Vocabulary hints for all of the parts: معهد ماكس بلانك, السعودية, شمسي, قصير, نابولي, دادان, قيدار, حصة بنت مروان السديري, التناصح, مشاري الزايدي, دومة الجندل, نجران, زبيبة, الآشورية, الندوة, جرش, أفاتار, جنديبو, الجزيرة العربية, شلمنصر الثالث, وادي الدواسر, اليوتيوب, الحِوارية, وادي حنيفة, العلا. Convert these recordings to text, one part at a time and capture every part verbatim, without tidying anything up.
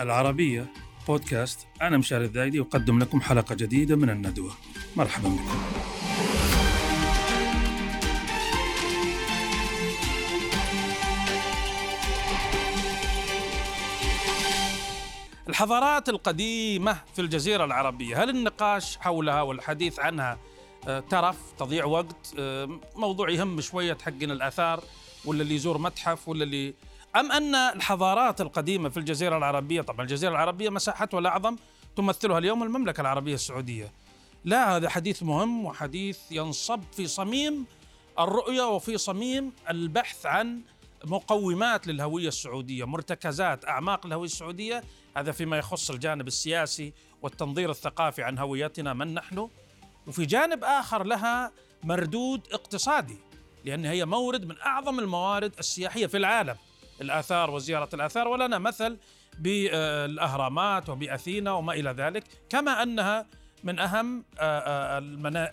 العربية بودكاست، أنا مشاري الزايدي أقدم لكم حلقة جديدة من الندوة. مرحبا بكم. الحضارات القديمة في الجزيرة العربية، هل النقاش حولها والحديث عنها ترف تضيع وقت؟ موضوع يهم شوية حقنا الآثار، ولا اللي يزور متحف، ولا اللي أم أن الحضارات القديمة في الجزيرة العربية، طبعا الجزيرة العربية مساحتها الأعظم تمثلها اليوم المملكة العربية السعودية، لا هذا حديث مهم وحديث ينصب في صميم الرؤية وفي صميم البحث عن مقومات للهوية السعودية، مرتكزات أعماق الهوية السعودية، هذا فيما يخص الجانب السياسي والتنظير الثقافي عن هويتنا من نحن، وفي جانب آخر لها مردود اقتصادي، لأن هي مورد من أعظم الموارد السياحية في العالم، الآثار وزيارة الآثار، ولنا مثل بالأهرامات وبأثينا وما إلى ذلك، كما أنها من أهم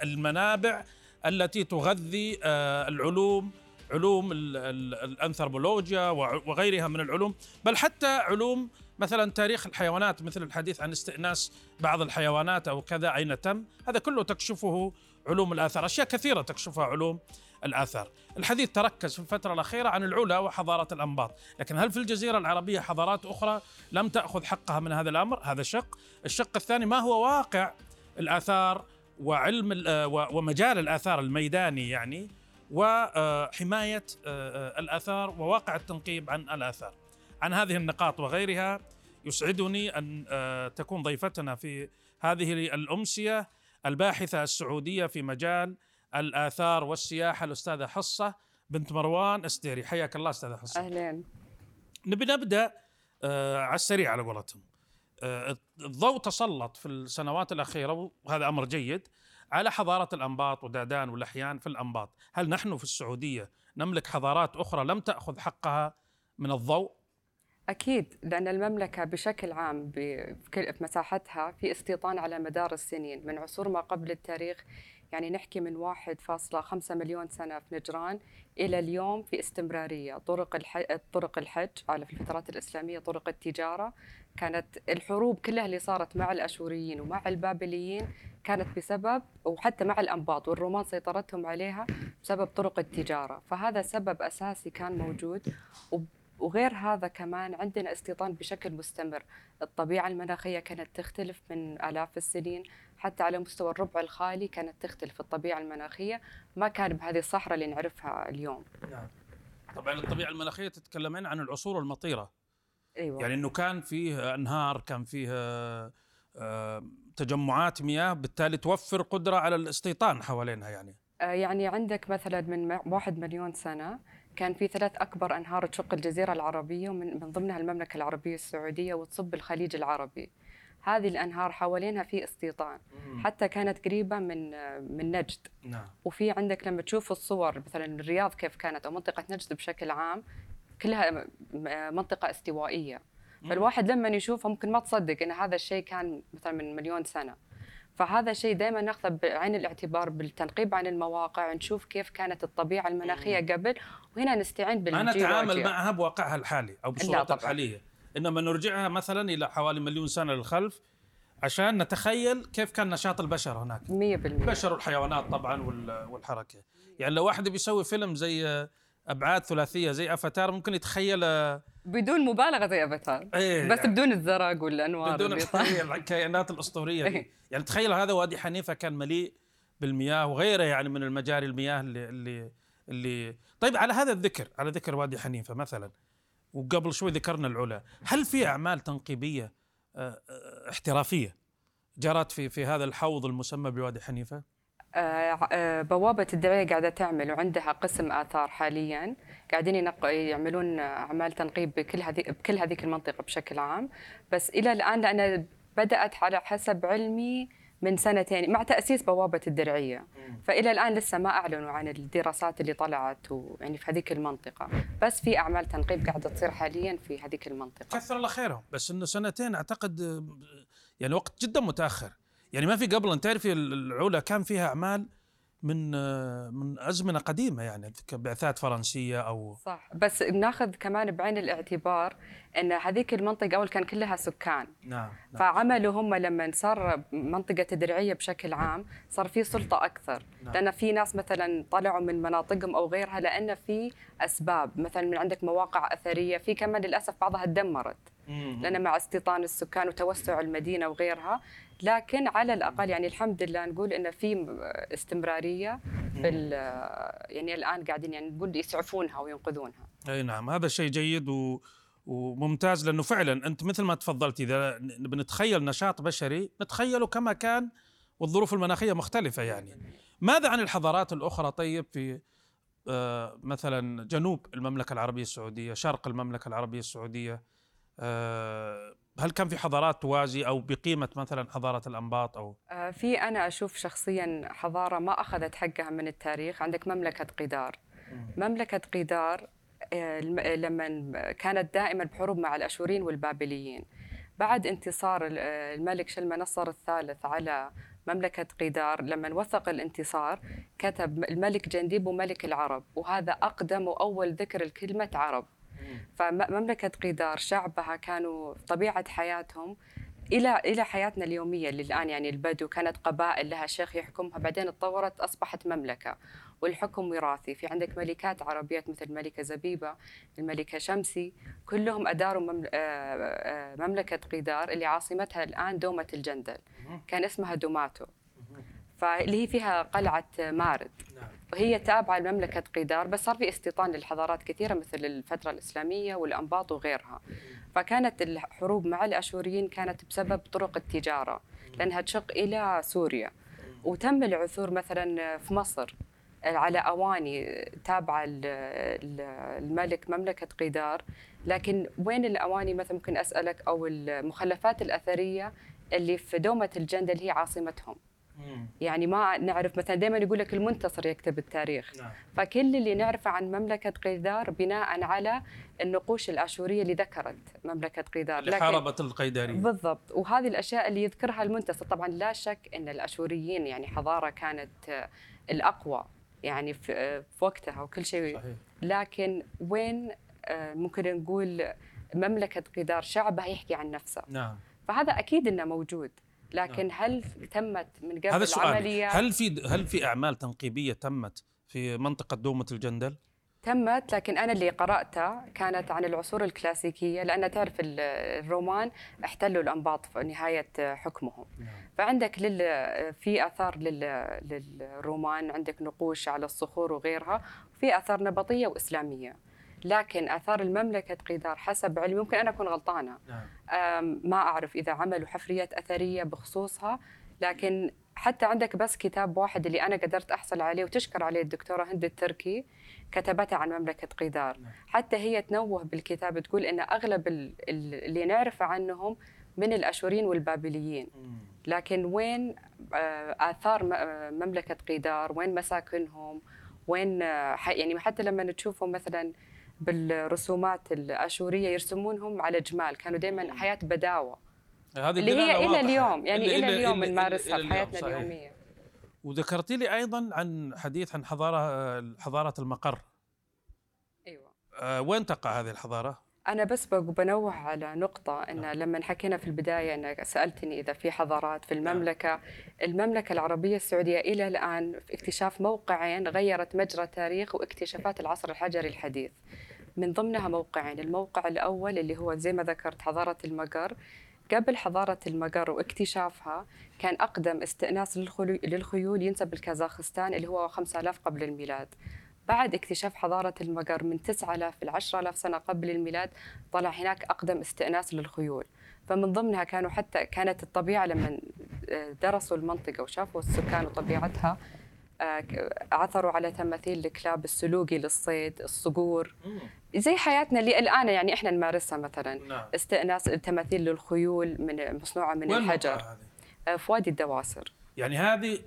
المنابع التي تغذي العلوم، علوم الأنثروبولوجيا وغيرها من العلوم، بل حتى علوم مثلا تاريخ الحيوانات، مثل الحديث عن استئناس بعض الحيوانات أو كذا أين تم، هذا كله تكشفه علوم الآثار، أشياء كثيرة تكشفها علوم الآثار. الحديث تركز في الفترة الأخيرة عن العلا وحضارة الأنباط، لكن هل في الجزيرة العربية حضارات أخرى لم تأخذ حقها من هذا الأمر؟ هذا شق. الشق الثاني، ما هو واقع الآثار وعلم ومجال الآثار الميداني يعني، وحماية الآثار وواقع التنقيب عن الآثار. عن هذه النقاط وغيرها يسعدني أن تكون ضيفتنا في هذه الأمسية الباحثة السعودية في مجال الآثار والسياحة، الأستاذة حصة بنت مروان السديري. حياك الله أستاذة حصة. أهلين. نبي نبدأ آه على السريع على قولتهم. آه الضوء تسلط في السنوات الأخيرة، وهذا أمر جيد، على حضارة الأنباط ودادان واللحيان في الأنباط. هل نحن في السعودية نملك حضارات أخرى لم تأخذ حقها من الضوء؟ أكيد، لأن المملكة بشكل عام في مساحتها في استيطان على مدار السنين من عصور ما قبل التاريخ، يعني نحكي من واحد فاصلة خمسة مليون سنة في نجران إلى اليوم في استمرارية. طرق طرق الحج على في الفترات الإسلامية، طرق التجارة، كانت الحروب كلها اللي صارت مع الأشوريين ومع البابليين كانت بسبب، وحتى مع الأنباط والرومان سيطرتهم عليها بسبب طرق التجارة، فهذا سبب أساسي كان موجود. وغير هذا كمان عندنا استيطان بشكل مستمر، الطبيعة المناخية كانت تختلف من آلاف السنين، حتى على مستوى الربع الخالي كانت تختلف الطبيعة المناخية، ما كان بهذه الصحراء اللي نعرفها اليوم. نعم. طبعا الطبيعة المناخية تتكلمين عن العصور المطيرة. أيوة. يعني أنه كان فيه أنهار، كان فيه تجمعات مياه، بالتالي توفر قدرة على الاستيطان حوالينها يعني. يعني عندك مثلا من واحد مليون سنة كان في ثلاث أكبر أنهار تشق الجزيرة العربية، ومن من ضمنها المملكة العربية السعودية وتصب الخليج العربي. هذه الأنهار حوالينها في استيطان، حتى كانت قريبة من من نجد. نعم. وفي عندك لما تشوف الصور مثلا الرياض كيف كانت، أو منطقة نجد بشكل عام، كلها منطقة استوائية، فالواحد لما يشوفها ممكن ما تصدق إن هذا الشيء كان مثلا من مليون سنة. فهذا شيء دائما ناخذه بعين الاعتبار بالتنقيب عن المواقع، نشوف كيف كانت الطبيعه المناخيه قبل، وهنا نستعين بالجيولوجيا، انا اتعامل معها بواقعها الحالي او بصورتها الحاليه، انما نرجعها مثلا الى حوالي مليون سنه للخلف عشان نتخيل كيف كان نشاط البشر هناك. مية بالمية البشر والحيوانات طبعا والحركه. يعني لو واحد بيسوي فيلم زي أبعاد ثلاثية زي أفاتار، ممكن يتخيل بدون مبالغة زي أفاتار. إيه بس يعني بدون الزرق والأنوار، بدون الكائنات الأسطورية دي. يعني تخيل هذا وادي حنيفة كان مليء بالمياه وغيره يعني من المجاري المياه اللي اللي اللي طيب على هذا الذكر، على ذكر وادي حنيفة مثلا، وقبل شوي ذكرنا العلا، هل في أعمال تنقيبية اه احترافية جرت في في هذا الحوض المسمى بوادي حنيفة؟ بوابة الدرعية قاعدة تعمل وعندها قسم آثار حالياً، قاعدين ينق... يعملون أعمال تنقيب بكل هذه بكل هذيك المنطقة بشكل عام، بس إلى الآن لأن بدأت على حسب علمي من سنتين مع تأسيس بوابة الدرعية، فإلى الآن لسه ما أعلنوا عن الدراسات اللي طلعت و... يعني في هذيك المنطقة، بس في أعمال تنقيب قاعدة تصير حالياً في هذيك المنطقة. كثر الله خيرهم، بس إنه سنتين أعتقد يعني وقت جداً متأخر، يعني ما في قبل. أن تعرفي العلا كان فيها أعمال من من أزمنة قديمة يعني كبعثات فرنسية أو صح. بس ناخذ كمان بعين الاعتبار أن هذيك المنطقة أول كان كلها سكان. نعم. فعملوا هم لما صار منطقة تدريعية بشكل عام صار في سلطة أكثر. نعم. لأن في ناس مثلا طلعوا من مناطقهم أو غيرها لأن في أسباب، مثلا من عندك مواقع أثرية في كمان للأسف بعضها اتدمرت لأن مع استيطان السكان وتوسع المدينة وغيرها، لكن على الأقل يعني الحمد لله نقول إن في استمرارية في يعني الآن قاعدين يعني نقول يسعفونها وينقذونها. أي نعم، هذا شيء جيد و وممتاز، لأنه فعلا أنت مثل ما تفضلتي إذا بنتخيل نشاط بشري نتخيله كما كان والظروف المناخية مختلفة. يعني ماذا عن الحضارات الأخرى طيب في آه مثلا جنوب المملكة العربية السعودية، شرق المملكة العربية السعودية؟ آه هل كان في حضارات توازي أو بقيمة مثلا حضارة الأنباط أو آه في أنا أشوف شخصيا حضارة ما أخذت حقها من التاريخ. عندك مملكة قيدار. مملكة قيدار لما كانت دائما بحروب مع الأشوريين والبابليين، بعد انتصار الملك شلمنصر الثالث على مملكة قيدار لما وثق الانتصار كتب الملك جنديبو ملك العرب، وهذا أقدم وأول ذكر لكلمة عرب. فمملكة قيدار شعبها كانوا طبيعة حياتهم إلى إلى حياتنا اليومية اللي الآن يعني البدو كانت قبائل لها شيخ يحكمها، بعدين اتطورت أصبحت مملكة والحكم وراثي. في عندك ملكات عربيات مثل الملكة زبيبة، الملكة شمسي، كلهم أداروا مملكة قيدار اللي عاصمتها الآن دومة الجندل، كان اسمها دوماتو، فاللي هي فيها قلعة مارد وهي تابعة لمملكة قيدار. بس صار في استيطان للحضارات كثيرة مثل الفترة الإسلامية والأنباط وغيرها، فكانت الحروب مع الأشوريين كانت بسبب طرق التجارة لأنها تشق إلى سوريا، وتم العثور مثلا في مصر على أواني تابعة الملك مملكة قيدار. لكن وين الأواني مثلا ممكن أسألك، أو المخلفات الأثرية اللي في دومة الجندل هي عاصمتهم، يعني ما نعرف مثلا، دائما يقول لك المنتصر يكتب التاريخ. نعم. فكل اللي نعرفه عن مملكة قيدار بناء على النقوش الآشورية اللي ذكرت مملكة قيدار اللي حاربت القيداريين بالضبط، وهذه الأشياء اللي يذكرها المنتصر. طبعا لا شك أن الآشوريين يعني حضارة كانت الأقوى يعني في وقتها وكل شيء صحيح. لكن وين ممكن نقول مملكة قيدار شعبها يحكي عن نفسه. نعم. فهذا أكيد أنه موجود، لكن هل تمت من قبل العملية؟ هل في هل في أعمال تنقيبية تمت في منطقة دومة الجندل؟ تمت، لكن أنا اللي قرأتها كانت عن العصور الكلاسيكية، لأن تعرف الرومان احتلوا الأنباط في نهاية حكمهم. فعندك لل في آثار لل للرومان، عندك نقوش على الصخور وغيرها، وفي آثار نبطية وإسلامية. لكن آثار المملكة قيدار حسب علمي، ممكن أنا أكون غلطانة، ما أعرف إذا عملوا حفريات أثرية بخصوصها، لكن حتى عندك بس كتاب واحد اللي أنا قدرت أحصل عليه وتشكر عليه الدكتورة هند التركي، كتبتها عن مملكة قيدار. حتى هي تنوه بالكتاب تقول إن أغلب اللي نعرف عنهم من الأشوريين والبابليين، لكن وين آثار مملكة قيدار، وين مساكنهم، وين يعني حتى لما تشوفهم مثلاً بالرسومات الآشورية يرسمونهم على جمال، كانوا دائما حياة بداوة اللي هي إلى اليوم يعني إلى, إلى, إلى اليوم نمارسها في حياتنا صحيح. اليومية. وذكرتي لي أيضا عن حديث عن حضارة حضارة المقر. أيوة. أه وين تقع هذه الحضارة؟ أنا بس بنوه على نقطة أن نعم. لما حكينا في البداية أنك سألتني إذا في حضارات في المملكة. نعم. المملكة العربية السعودية إلى الآن في اكتشاف موقعين غيرت مجرى تاريخ واكتشافات العصر الحجري الحديث، من ضمنها موقعين. الموقع الأول اللي هو زي ما ذكرت حضارة المقر. قبل حضارة المقر واكتشافها كان أقدم استئناس للخيول ينسب الكازاخستان اللي هو خمسة آلاف قبل الميلاد. بعد اكتشاف حضارة المقر من تسعة آلاف إلى عشرة آلاف سنة قبل الميلاد طلع هناك أقدم استئناس للخيول، فمن ضمنها كانوا حتى كانت الطبيعة لما درسوا المنطقة وشافوا السكان وطبيعتها عثروا على تماثيل الكلاب، السلوقي للصيد، الصقور، زي حياتنا اللي الآن يعني إحنا نمارسها مثلا. نعم. استئناس تماثيل للخيول من مصنوعة من الحجر في وادي الدواسر. يعني هذه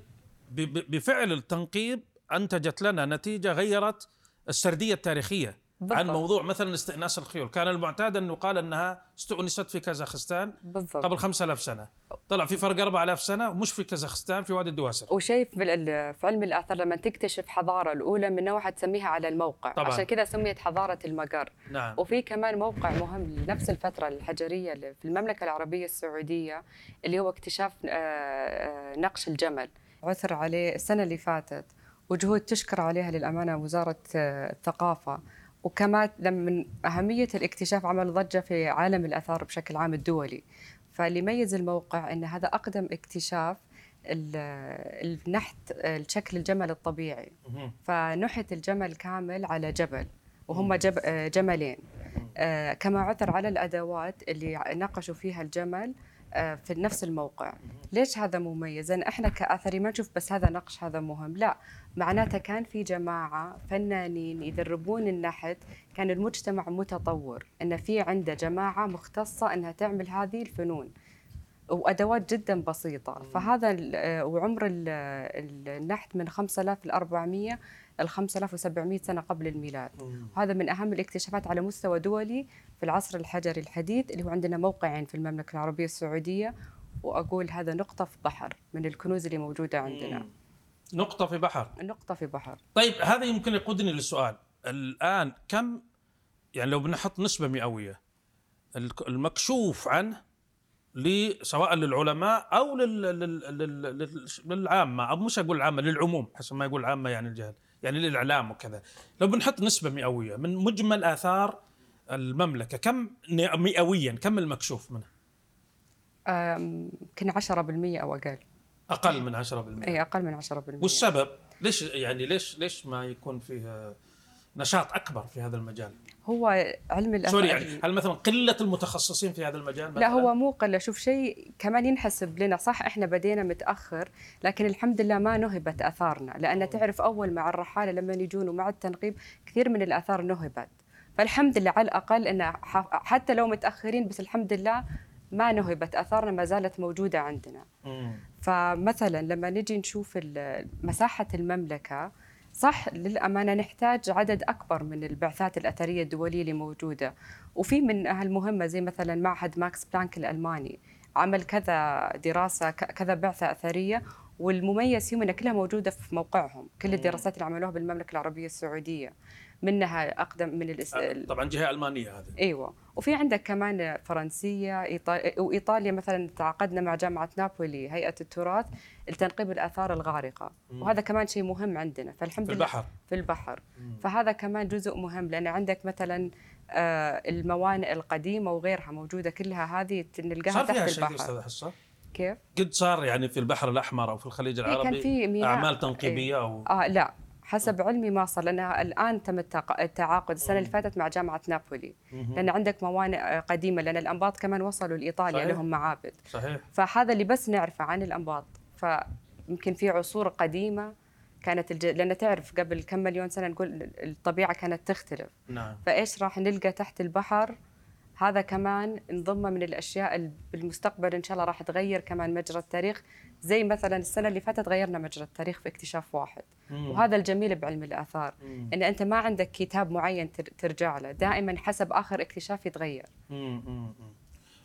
بفعل التنقيب أنتجت لنا نتيجة غيرت السردية التاريخية بالضبط. عن موضوع مثلا استئناس الخيول، كان المعتاد أنه قال أنها استؤنست في كازاخستان بالضبط. قبل خمسة آلاف سنة، طلع في فرق أربعة آلاف سنة، ومش في كازاخستان، في وادي الدواسر. وشايف في علم الآثار لما تكتشف حضارة الأولى من نوعها تسميها على الموقع طبعاً. عشان كذا سميت حضارة المقر. نعم. وفي كمان موقع مهم لنفس الفترة الحجرية في المملكة العربية السعودية اللي هو اكتشاف نقش الجمل، عثر عليه السنة اللي فاتت، وجهود تشكر عليها للأمانة وزارة الثقافة. وكمان من أهمية الاكتشاف عمل ضجة في عالم الآثار بشكل عام الدولي. فاللي يميز الموقع أن هذا أقدم اكتشاف النحت شكل الجمل الطبيعي، فنحت الجمل كامل على جبل وهم جملين، كما عثر على الأدوات اللي نقشوا فيها الجمل في نفس الموقع. ليش هذا مميز؟ إن إحنا كأثري ما نشوف بس هذا نقش هذا مهم، لا، معناته كان في جماعة فنانين يدربون النحت، كان المجتمع متطور إن في عنده جماعة مختصة إنها تعمل هذه الفنون وأدوات جدا بسيطة. فهذا وعمر النحت من خمسة آلاف وأربعمية ل خمسة آلاف وسبعمية سنة قبل الميلاد، وهذا من أهم الاكتشافات على مستوى دولي في العصر الحجري الحديث. اللي هو عندنا موقعين في المملكة العربية السعودية، وأقول هذا نقطة في بحر من الكنوز اللي موجودة عندنا. نقطة في بحر، نقطة في بحر. طيب هذا يمكن يقودني للسؤال الآن، كم يعني لو بنحط نسبة مئوية المكشوف عنه سواء للعلماء أو للعامة، أو مش أقول العامة، للعموم حسب ما يقول العامة يعني الجهل، يعني للإعلام وكذا، لو بنحط نسبة مئوية من مجمل آثار المملكة، كم مئويا كم المكشوف منها؟ يمكن عشرة بالمئة أو أقل. أقل من عشرة بالمئة؟ أي أقل من عشرة بالمئة. والسبب ليش يعني ليش ليش ما يكون فيه نشاط أكبر في هذا المجال؟ هو علم الآثار يعني هل مثلا قلة المتخصصين في هذا المجال؟ لا هو مو قلة، شوف شيء كمان ينحسب لنا، صح احنا بدينا متأخر لكن الحمد لله ما نهبت آثارنا، لأن تعرف أول مع الرحالة لما يجون ومع التنقيب كثير من الآثار نهبت، فالحمد لله على الأقل إن حتى لو متأخرين بس الحمد لله ما نهبت آثارنا، ما زالت موجودة عندنا. فمثلا لما نجي نشوف مساحة المملكة، صح للأمانة نحتاج عدد أكبر من البعثات الأثرية الدولية اللي موجودة، وفي من أهل مهمة زي مثلا معهد ماكس بلانك الألماني عمل كذا دراسة كذا بعثة أثرية، والمميز فيهم أن كلها موجودة في موقعهم، كل الدراسات اللي عملوها بالمملكة العربية السعودية، منها أقدم من الإس... طبعا جهة ألمانية هذه. أيوة. وفي عندك كمان فرنسية إيطاليا، وإيطاليا مثلا تعاقدنا مع جامعة نابولي هيئة التراث لتنقيب الآثار الغارقة، مم. وهذا كمان شيء مهم عندنا، فالحمد لله في البحر، في البحر. فهذا كمان جزء مهم، لأن عندك مثلا آه الموانئ القديمة وغيرها موجودة، كلها هذه نلقاها تحت البحر. كيف؟ قد صار يعني في البحر الأحمر أو في الخليج العربي في أعمال تنقيبية أو آه لا حسب علمي ما صار، لأنها الآن تم التعاقد السنة اللي فاتت مع جامعة نابولي، لأن عندك موانئ قديمة، لأن الأنباط كمان وصلوا لإيطاليا لهم معابد. صحيح. فهذا اللي بس نعرفه عن الأنباط، فممكن في عصور قديمة كانت الج... لأن تعرف قبل كم مليون سنة نقول الطبيعة كانت تختلف. نعم. فإيش راح نلقى تحت البحر؟ هذا كمان انضمه من الأشياء بالمستقبل إن شاء الله راح تغير كمان مجرى التاريخ، زي مثلا السنة اللي فاتت غيرنا مجرى التاريخ في اكتشاف واحد. مم. وهذا الجميل بعلم الآثار، مم. إن أنت ما عندك كتاب معين ترجع له، دائما حسب آخر اكتشاف يتغير. مم. مم.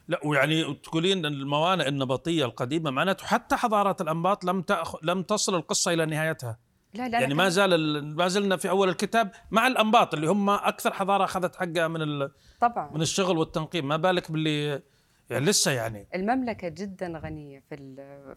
لا ويعني تقولين أن الموانئ النبطية القديمة معناته حتى حضارة الأنباط لم تأخ... لم تصل القصة إلى نهايتها. لا لا يعني ما زال ما زلنا في أول الكتاب مع الأنباط اللي هم أكثر حضارة أخذت حقها من ال... طبعا من الشغل والتنقيب، ما بالك باللي يعني لسه يعني المملكة جدا غنية في ال...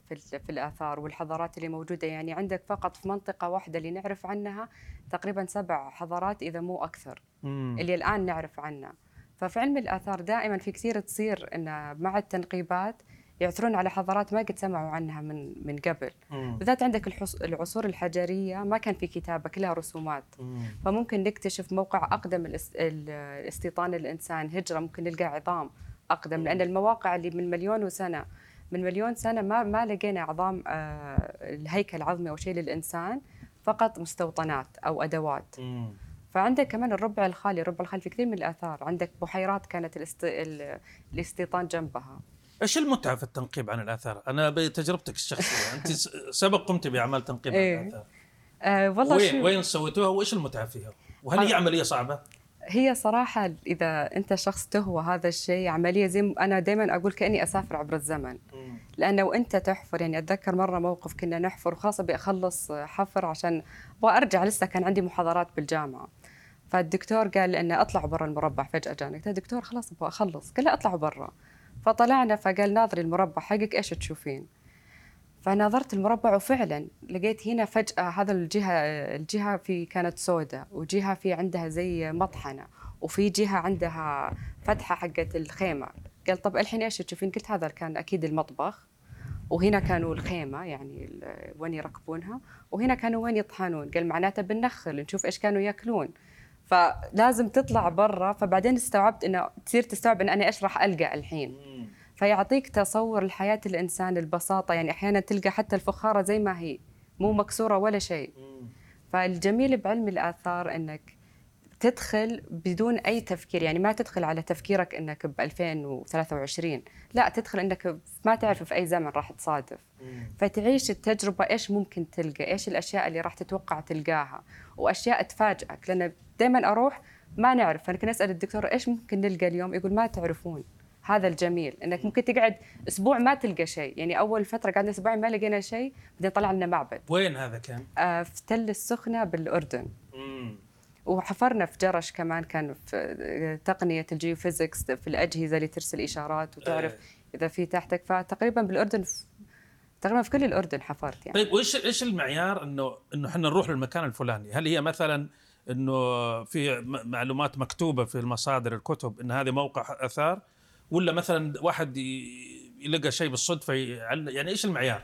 في ال... في الآثار والحضارات اللي موجودة. يعني عندك فقط في منطقة واحدة اللي نعرف عنها تقريبا سبع حضارات إذا مو أكثر، مم. اللي الآن نعرف عنها. ففي علم الآثار دائما في كثير تصير إن مع التنقيبات يعثرون على حضارات ما قد سمعوا عنها من من قبل، بالذات عندك الحص... العصور الحجرية ما كان في كتابة، كلها رسومات. مم. فممكن نكتشف موقع أقدم الاس... الاستيطان الإنسان هجرة، ممكن نلقى عظام أقدم، مم. لأن المواقع اللي من مليون وسنة من مليون سنة ما ما لقينا عظام آه... الهيكل العظمي أو شيء للإنسان، فقط مستوطنات أو أدوات. مم. فعندك كمان الربع الخالي، الربع الخالي في كثير من الآثار، عندك بحيرات كانت الاست... ال... الاستيطان جنبها. إيش المتعة في التنقيب عن الآثار؟ أنا بتجربتك الشخصية، أنت سبق قمت بأعمال تنقيب عن الآثار. إيه. آه والله وين, وين سويتوها وإيش المتعة فيها؟ وهل هي عملية صعبة؟ هي صراحة إذا أنت شخص تهوى هذا الشيء عملية زي أنا دائما أقول كأني أسافر عبر الزمن، لأنه وأنت تحفر، يعني أتذكر مرة موقف كنا نحفر وخاصة بأخلص حفر عشان وأرجع، لسه كان عندي محاضرات بالجامعة، فالدكتور قال لي أنه أطلع برا المربع، فجأة جاني قلت دكتور خلاص أبغى أخلص، قال لا أطلع برا، فطلعنا فقال ناظري المربع حقك إيش تشوفين؟ فنظرت المربع وفعلا لقيت هنا فجأة هذا الجهة الجهة في كانت سوداء، وجهة في عندها زي مطحنة، وفي جهة عندها فتحة حقة الخيمة. قال طب الحين ايش تشوفين؟ قلت هذا كان اكيد المطبخ، وهنا كانوا الخيمة يعني وين يركبونها، وهنا كانوا وين يطحنون. قال معناته بننخل نشوف ايش كانوا ياكلون، فلازم تطلع برا. فبعدين استوعبت انه تصير تستوعب ان انا ايش راح القى الحين، فيعطيك تصور لحياة الإنسان، البساطة. يعني أحياناً تلقى حتى الفخارة زي ما هي، مو مكسورة ولا شيء. فالجميل بعلم الآثار أنك تدخل بدون أي تفكير، يعني ما تدخل على تفكيرك أنك ب ألفين وثلاثة وعشرين، لا تدخل أنك ما تعرف في أي زمن راح تصادف، فتعيش التجربة إيش ممكن تلقى، إيش الأشياء اللي راح تتوقع تلقاها، وأشياء تفاجئك. لأن دايماً أروح ما نعرف، فأنا كنت أسأل الدكتور إيش ممكن نلقى اليوم، يقول ما تعرفون. هذا الجميل انك ممكن تقعد اسبوع ما تلقى شيء. يعني اول فتره قعدنا اسبوعين ما لقينا شيء، بدنا طلع لنا معبد. وين هذا كان؟ آه في تل السخنه بالاردن. امم وحفرنا في جرش كمان، كان في تقنيه الجيوفيزيكس في الاجهزه اللي ترسل اشارات وتعرف آه. اذا في تحتك. فتقريبا بالاردن في... تقريبا في كل الاردن حفرت. يعني طيب وايش ايش المعيار انه انه احنا نروح للمكان الفلاني؟ هل هي مثلا انه في معلومات مكتوبه في المصادر الكتب ان هذا موقع اثار، ولا مثلا واحد يلقى شيء بالصدفه؟ يعني ايش المعيار؟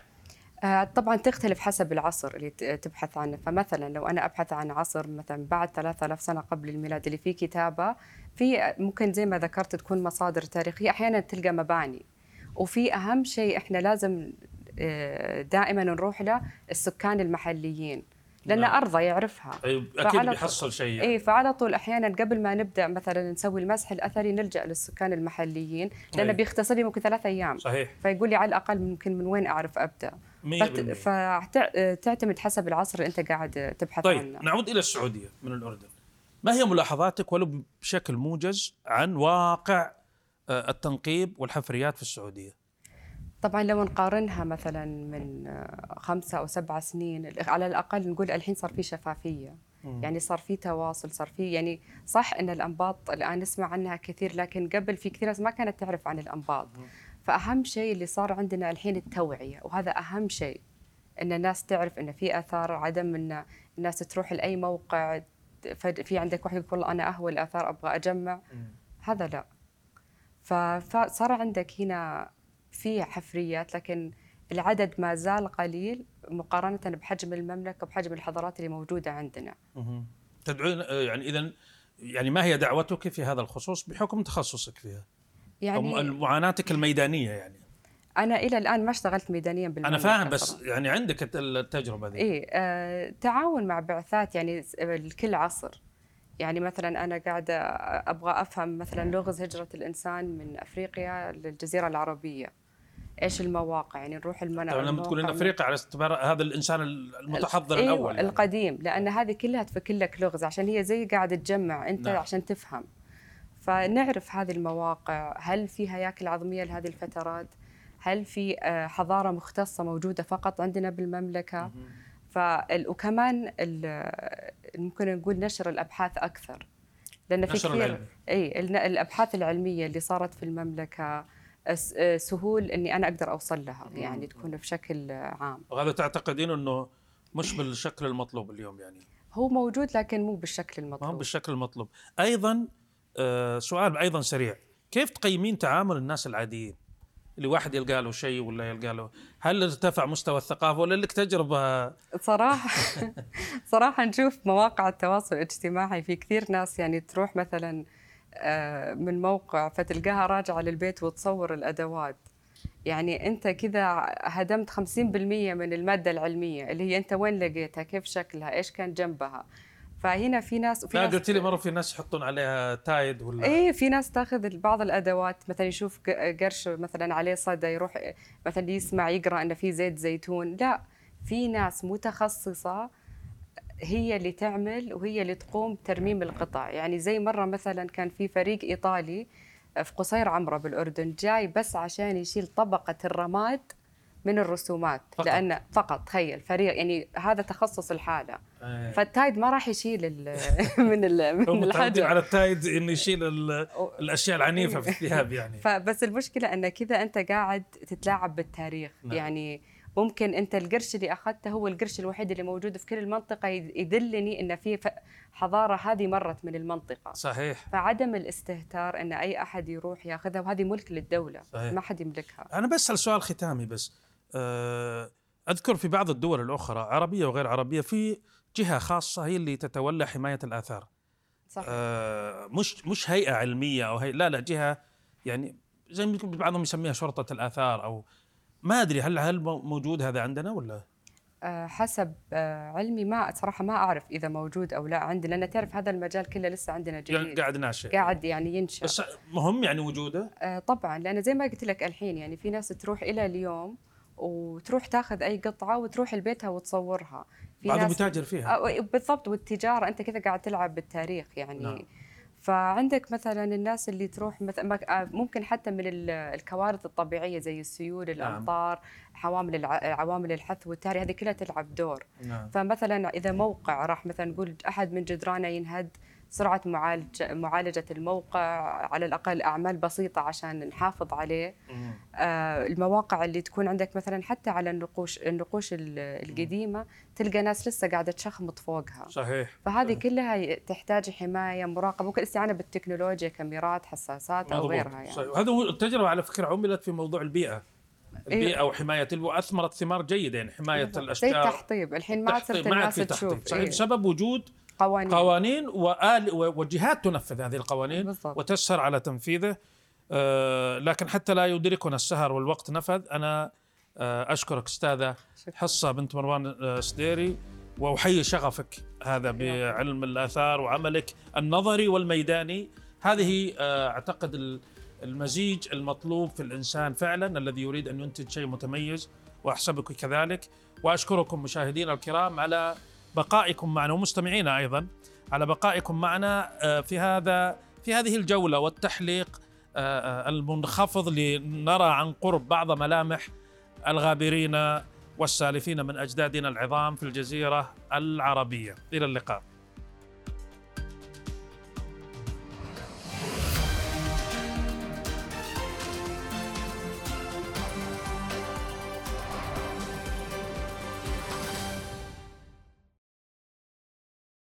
آه طبعا تختلف حسب العصر اللي تبحث عنه. فمثلا لو انا ابحث عن عصر مثلا بعد ثلاثة آلاف سنه قبل الميلاد اللي فيه كتابه، في ممكن زي ما ذكرت تكون مصادر تاريخيه، احيانا تلقى مباني. وفي اهم شيء احنا لازم دائما نروح له السكان المحليين، لأن أرضه يعرفها. أيوة أكيد بيحصل شيء يعني. إيه فعلى طول أحياناً قبل ما نبدأ مثلاً نسوي المسح الأثري نلجأ للسكان المحليين، لأنه أيوة. بيختصر لي ممكن ثلاثة أيام. صحيح. فيقول لي على الأقل ممكن من وين أعرف أبدأ. مية بالمية. فتعتمد حسب العصر اللي أنت قاعد تبحث طيب. عنه. طيب نعود إلى السعودية من الأردن. ما هي ملاحظاتك ولو بشكل موجز عن واقع التنقيب والحفريات في السعودية؟ طبعاً لو نقارنها مثلاً من خمسة أو سبعة سنين على الأقل، نقول الحين صار في شفافية، يعني صار في تواصل، صار في يعني صح إن الأنباط الآن نسمع عنها كثير، لكن قبل في كثير ناس ما كانت تعرف عن الأنباط. فأهم شيء اللي صار عندنا الحين التوعية، وهذا أهم شيء، إن الناس تعرف إن في آثار، عدم إن الناس تروح لأي موقع في عندك واحد يقول أنا أهوى الآثار أبغى أجمع، هذا لا. فصار عندك هنا في حفريات، لكن العدد ما زال قليل مقارنة بحجم المملكة وبحجم الحضارات اللي موجودة عندنا. تدعون يعني إذن يعني ما هي دعوتك في هذا الخصوص بحكم تخصصك فيها؟ يعني معاناتك الميدانية. يعني أنا إلى الآن ما اشتغلت ميدانيا بالمملكة. أنا فاهم، بس يعني عندك التجربة دي. إيه آه تعاون مع بعثات يعني لكل عصر. يعني مثلا أنا قاعدة أبغى أفهم مثلا لغز هجرة الإنسان من أفريقيا للجزيرة العربية، ايش المواقع، يعني نروح المناطق. طبعا لما تقول ان افريقيا على اعتبار هذا الانسان المتحضر أيوة الاول يعني. القديم، لان هذه كلها تفكر لك لغز، عشان هي زي قاعده تجمع انت نعم. عشان تفهم. فنعرف هذه المواقع، هل في هياكل عظميه لهذه الفترات، هل في حضاره مختصه موجوده فقط عندنا بالمملكه. ف وكمان ممكن نقول نشر الابحاث اكثر، لان في كثير اي الابحاث العلميه اللي صارت في المملكه سهول اني انا اقدر اوصل لها، يعني تكون في شكل عام. وهذا تعتقدين انه مش بالشكل المطلوب اليوم؟ يعني هو موجود لكن مو بالشكل المطلوب. مو بالشكل المطلوب. ايضا سؤال ايضا سريع، كيف تقيمين تعامل الناس العاديين اللي واحد يلقى له شيء ولا يلقى له؟ هل ارتفع مستوى الثقافه ولا لك تجربه؟ صراحه صراحه نشوف مواقع التواصل الاجتماعي في كثير ناس يعني تروح مثلا من موقع فتلقاها راجعة للبيت وتصور الأدوات. يعني أنت كذا هدمت خمسين بالمية من المادة العلمية اللي هي أنت وين لقيتها، كيف شكلها، إيش كان جنبها. فهنا في ناس وفي لا ناس قلت لي مرة في ناس يحطون عليها تايد ولا إيه، في ناس تاخذ بعض الأدوات، مثلا يشوف قرش مثلا عليه صدى يروح مثلا يسمع يقرأ أنه في زيت زيتون. لا، في ناس متخصصة هي اللي تعمل وهي اللي تقوم بترميم القطع. يعني زي مرة مثلا كان في فريق إيطالي في قصير عمره بالأردن جاي بس عشان يشيل طبقة الرماد من الرسومات فقط. لأن فقط تخيل فريق يعني هذا تخصص الحالة آه. فالتايد ما راح يشيل ال من ال من الحجر على التايد إنه يشيل الأشياء العنيفة في الثياب يعني. فبس المشكلة أن كذا أنت قاعد تتلاعب بالتاريخ نعم. يعني ممكن أنت القرش اللي أخذته هو القرش الوحيد اللي موجود في كل المنطقة يدلني إن في حضارة هذه مرت من المنطقة صحيح. فعدم الاستهتار إن أي أحد يروح يأخذها وهذه ملك للدولة صحيح. ما حد يملكها. أنا بسأل سؤال ختامي بس أذكر في بعض الدول الأخرى عربية وغير عربية في جهة خاصة هي اللي تتولى حماية الآثار صحيح. مش مش هيئة علمية أو هي لا لا جهة يعني زي ما بعضهم يسميها شرطة الآثار أو ما أدري هل هل موجود هذا عندنا ولا؟ أه حسب أه علمي ما صراحة ما أعرف إذا موجود أو لا عندنا لأن تعرف هذا المجال كله لسه عندنا جديد قاعد ناشئ قاعد يعني ينشأ بس مهم يعني وجوده؟ أه طبعا لأن زي ما قلت لك الحين يعني في ناس تروح إلى اليوم وتروح تاخذ أي قطعة وتروح لبيتها وتصورها في بعضهم يتاجر فيها بالضبط والتجارة أنت كذا قاعد تلعب بالتاريخ يعني نعم. فعندك مثلا الناس اللي تروح مثلا ممكن حتى من الكوارث الطبيعيه زي السيول الامطار عوامل الع... عوامل الحث والتهري هذه كلها تلعب دور نعم. فمثلا اذا موقع راح مثلا نقول احد من جدرانه ينهد سرعه معالج... معالجه الموقع على الاقل اعمال بسيطه عشان نحافظ عليه آه المواقع اللي تكون عندك مثلا حتى على النقوش النقوش القديمه تلقى ناس لسه قاعده تشخمط فوقها صحيح فهذه صحيح. كلها تحتاج حمايه مراقبه ممكن استعانه بالتكنولوجيا كاميرات حساسات او غيرها يعني صحيح. وهذا التجربه على فكره عملت في موضوع البيئه البيئة أو حماية البيئة أثمرت ثمار جيدة يعني حماية الأشجار زي التحطيب الحين ما صرت الناس تشوف إيه؟ بسبب وجود قوانين, قوانين وآل وجهات تنفذ هذه القوانين بالضبط. وتسهر على تنفيذه آه لكن حتى لا يدركنا السهر والوقت نفذ. أنا آه أشكرك أستاذة حصة بنت مروان السديري وأحيي شغفك هذا بعلم الآثار وعملك النظري والميداني هذه آه أعتقد ال المزيج المطلوب في الإنسان فعلاً الذي يريد أن ينتج شيء متميز وأحسبك كذلك. وأشكركم مشاهدينا الكرام على بقائكم معنا ومستمعينا أيضاً على بقائكم معنا في هذا في هذه الجولة والتحليق المنخفض لنرى عن قرب بعض ملامح الغابرين والسالفين من أجدادنا العظام في الجزيرة العربية. إلى اللقاء.